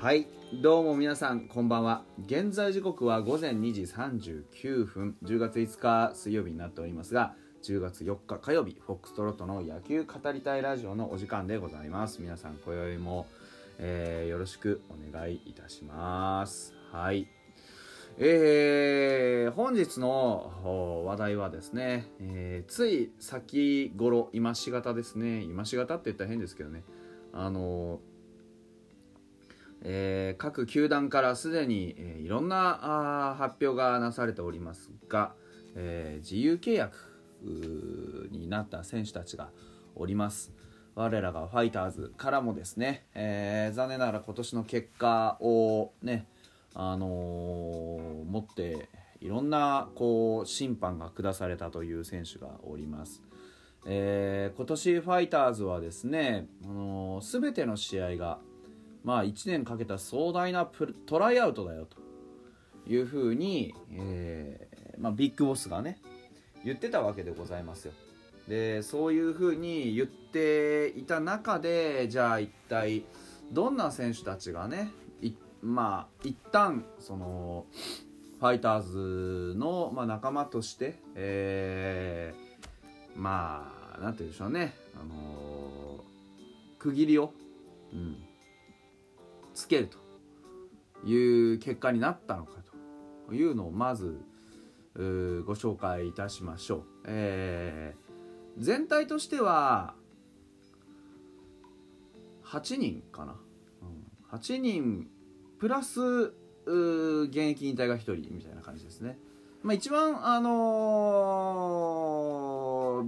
はいどうも皆さんこんばんは。現在時刻は午前2時39分、10月5日水曜日になっておりますが、10月4日火曜日、フォックストロットの野球語りたいラジオのお時間でございます。皆さん今宵も、よろしくお願いいたします。はい本日の話題はですね、つい先頃、今しがたですね、今しがたって言ったら変ですけどね、各球団からすでに、いろんな発表がなされておりますが、自由契約になった選手たちがおります。我らがファイターズからもですね、残念ながら今年の結果をね持っていろんなこう審判が下されたという選手がおります。今年ファイターズはですね、全ての試合が、1年かけた壮大なトライアウトだよというふうに、ビッグボスがね言ってたわけでございますよ。でそういうふうに言っていた中で、じゃあ一体どんな選手たちがね一旦そのファイターズの、仲間として、なんて言うんでしょうね、区切りを、つけるという結果になったのかというのをまずご紹介いたしましょう。全体としては8人かな、8人プラス現役引退が1人みたいな感じですね。一番、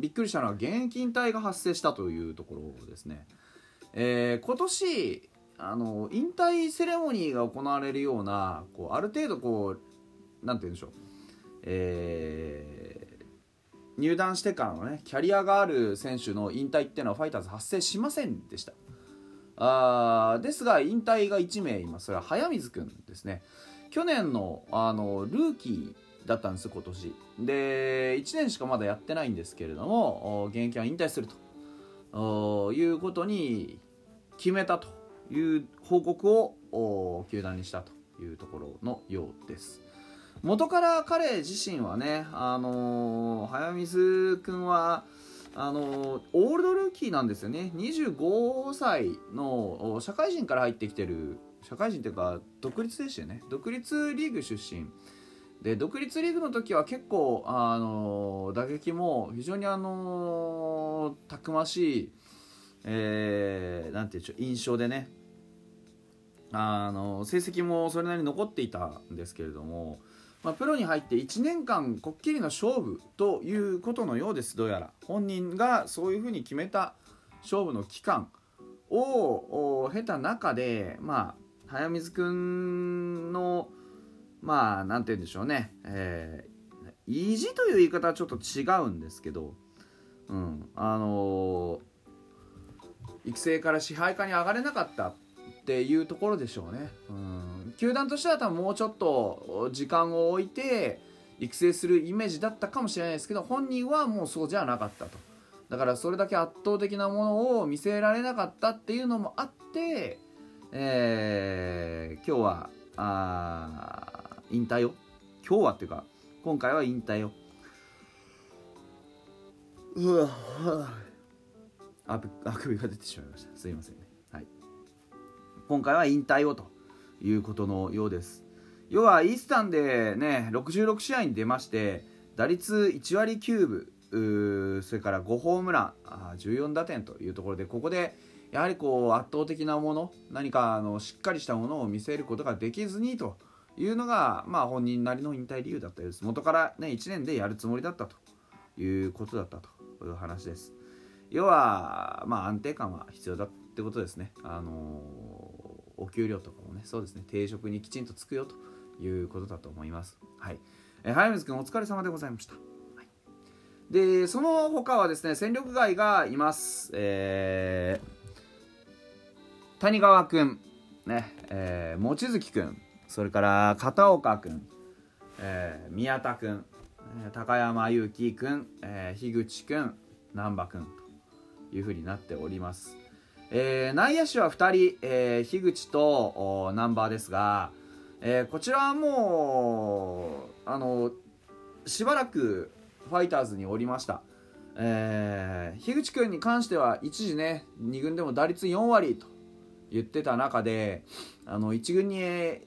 びっくりしたのは現役引退が発生したというところですね。今年、引退セレモニーが行われるようなこうある程度こうなんて言うんでしょう、入団してからのねキャリアがある選手の引退っていうのはファイターズ発生しませんでした。ですが引退が1名います。それは早水くんですね。去年の、ルーキーだったんです今年で、1年しかまだやってないんですけれども現役は引退するということに決めたという報告を球団にしたというところのようです。元から彼自身はね、早水くんはオールドルーキーなんですよね。25歳の社会人から入ってきてる、社会人というか独立ですよね。独立リーグ出身で、独立リーグの時は結構、打撃も非常に、たくましい、なんていうんでしょう、印象でね、成績もそれなりに残っていたんですけれども、プロに入って1年間こっきりの勝負ということのようです。どうやら本人がそういうふうに決めた勝負の期間を経た中で、早水くんのなんて言うんでしょうね、意地という言い方はちょっと違うんですけど、育成から支配下に上がれなかったっていうところでしょうね。球団としては多分もうちょっと時間を置いて育成するイメージだったかもしれないですけど、本人はもうそうじゃなかったと。だからそれだけ圧倒的なものを見せられなかったっていうのもあって、今日は引退を、今日はっていうか今回は引退を、あくびが出てしまいました。すいませんね。今回は引退をということのようです。要はイースタンでね66試合に出まして、打率1割9分、それから5ホームラン14打点というところで、ここでやはりこう圧倒的なもの、何かしっかりしたものを見せることができずにというのが、本人なりの引退理由だったようです。元から、ね、1年でやるつもりだったということだったという話です。要は、安定感は必要だってことですね。お給料とかもね、そうですね、定職にきちんとつくよということだと思います。早水くんお疲れ様でございました。でその他はですね、戦力外がいます。谷川くんね、望月くん、それから片岡くん、宮田くん、高山優希くん、樋口くん、難波くんというふうになっております。内野手は2人、樋口と難波ですが、こちらはもうしばらくファイターズにおりました。樋口君に関しては一時ね2軍でも打率4割と言ってた中で1軍に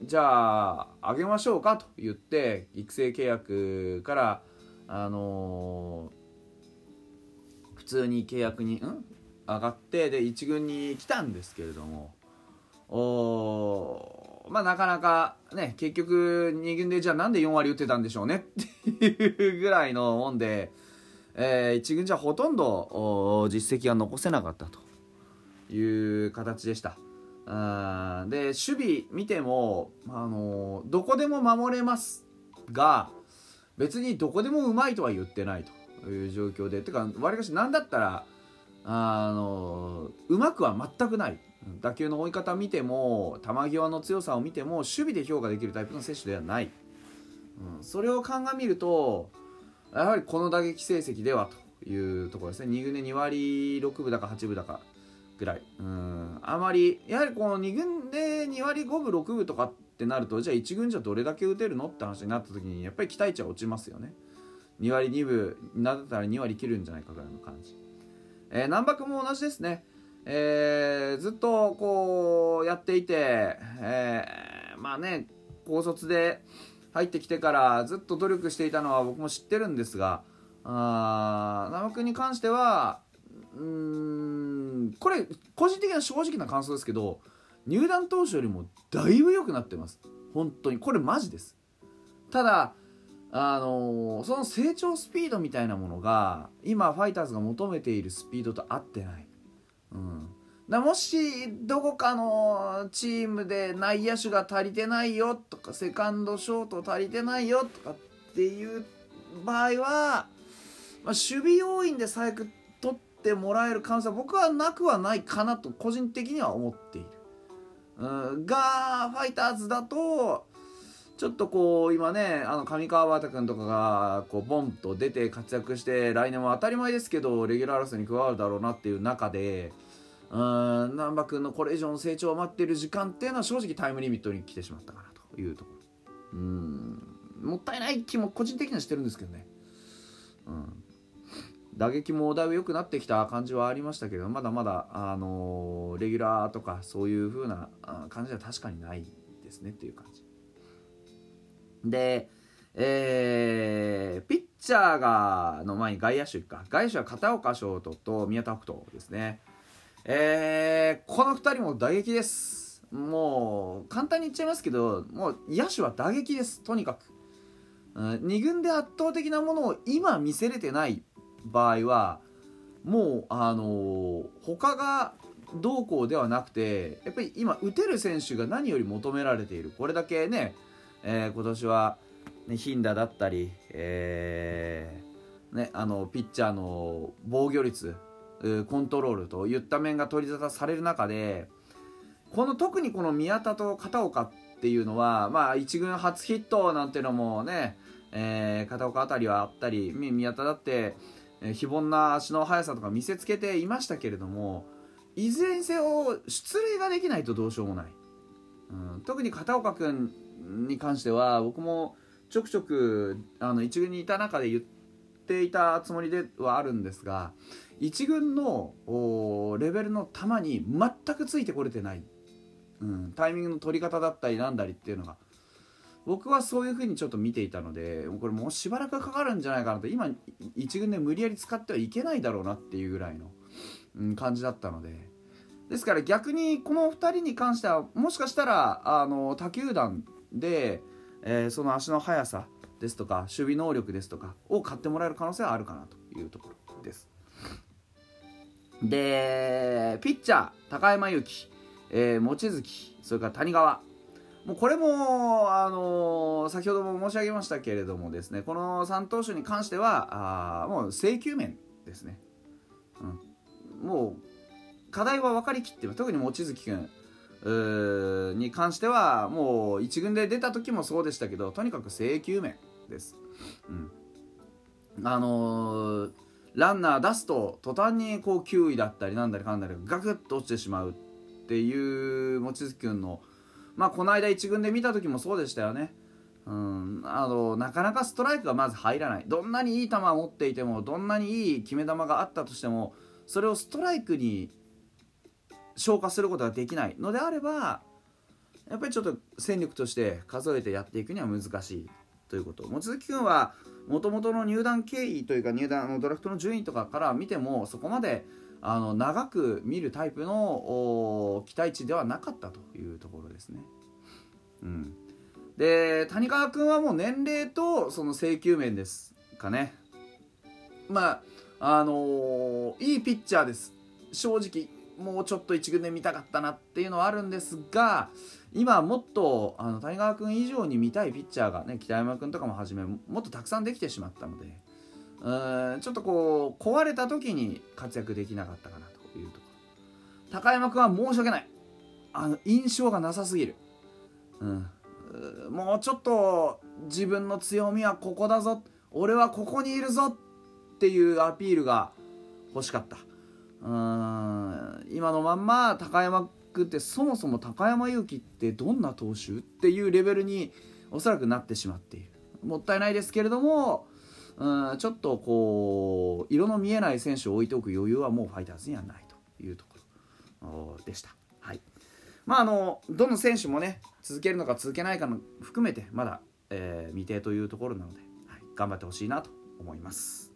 じゃあ上げましょうかと言って育成契約から、普通に契約に上がってで1軍に来たんですけれどもまあなかなかね結局2軍でじゃあなんで4割打ってたんでしょうねっていうぐらいのもんで。1軍じゃほとんど実績が残せなかったという形でした。で守備見ても、どこでも守れますが別にどこでもうまいとは言ってないという状況でてかわりかし何だったらうまくは全くない打球の追い方見ても球際の強さを見ても守備で評価できるタイプの選手ではない、それを鑑みるとやはりこの打撃成績ではというところですね。2軍で2割6分だか8分だかぐらいあまりやはりこの2軍で2割5分6分とかってなるとじゃあ1軍じゃどれだけ打てるのって話になった時にやっぱり期待値は落ちますよね。2割2分なったら2割切るんじゃないかぐらいの感じ。難波君も同じですね。ずっとこうやっていて、まあね高卒で入ってきてからずっと努力していたのは僕も知ってるんですが難波君に関してはこれ個人的な正直な感想ですけど入団当初よりもだいぶ良くなってます。本当にこれマジです。ただその成長スピードみたいなものが今ファイターズが求めているスピードと合ってない、もしどこかのチームで内野手が足りてないよとかセカンドショート足りてないよとかっていう場合は、守備要員で最悪取ってもらえる可能性は僕はなくはないかなと個人的には思っている、がファイターズだとちょっとこう今ね上川畑君とかがこうボンと出て活躍して来年は当たり前ですけどレギュラー争いに加わるだろうなっていう中で難波君のこれ以上の成長を待っている時間っていうのは正直タイムリミットに来てしまったかなというところもったいない気も個人的にはしてるんですけどね、打撃もだいぶ良くなってきた感じはありましたけどまだまだ、レギュラーとかそういう風な感じは確かにないですねっていう感じで、ピッチャーがの前に外野手は片岡翔斗と宮田北斗ですね。この2人も打撃です。もう簡単に言っちゃいますけどもう野手は打撃です。とにかく、2軍で圧倒的なものを今見せれてない場合はもう他がどうこうではなくてやっぱり今打てる選手が何より求められている。これだけね、今年はねヒンダだったり、ピッチャーの防御率コントロールといった面が取り沙汰される中で特にこの宮田と片岡っていうのは、1軍初ヒットなんていうのもね、片岡あたりはあったり宮田だって非凡な足の速さとか見せつけていましたけれどもいずれにせよ出塁ができないとどうしようもない、特に片岡君に関しては僕もちょくちょく1軍にいた中で言っていたつもりではあるんですが1軍のレベルの球に全くついてこれてない、タイミングの取り方だったりなんだりっていうのが僕はそういう風にちょっと見ていたのでこれもうしばらくかかるんじゃないかなと今1軍で無理やり使ってはいけないだろうなっていうぐらいの、感じだったのでですから逆にこの2人に関してはもしかしたら他球団で、その足の速さですとか守備能力ですとかを買ってもらえる可能性はあるかなというところです。でピッチャー高山優希、望月それから谷川もうこれも、先ほども申し上げましたけれどもですねこの3投手に関してはもう制球面ですね、もう課題は分かりきって特に望月君に関してはもう1軍で出た時もそうでしたけどとにかく制球面です、ランナー出すと途端にこう球威だったりなんだりかんだりガクッと落ちてしまうっていう望月君の、まあこの間1軍で見た時もそうでしたよね。なかなかストライクがまず入らない。どんなにいい球を持っていても、どんなにいい決め球があったとしても、それをストライクに消化することができないのであれば、やっぱりちょっと戦力として数えてやっていくには難しいということ。望月君はもともとの入団経緯というか、入団のドラフトの順位とかから見ても、そこまで長く見るタイプの期待値ではなかったというところですね。で、谷川君はもう年齢とその制球面ですかね。まあいいピッチャーです。正直もうちょっと1軍で見たかったなっていうのはあるんですが、今もっと谷川君以上に見たいピッチャーがね、北山君とかもはじめもっとたくさんできてしまったので、ちょっとこう壊れた時に活躍できなかったかなというところ。高山君は申し訳ない、印象がなさすぎる。もうちょっと自分の強みはここだぞ、俺はここにいるぞっていうアピールが欲しかった。今のまんま高山君って、そもそも高山優希ってどんな投手っていうレベルにおそらくなってしまっている。もったいないですけれども、ちょっとこう色の見えない選手を置いておく余裕はもうファイターズにはないというところでした。はい、まあどの選手もね、続けるのか続けないかも含めてまだ、未定というところなので、はい、頑張ってほしいなと思います。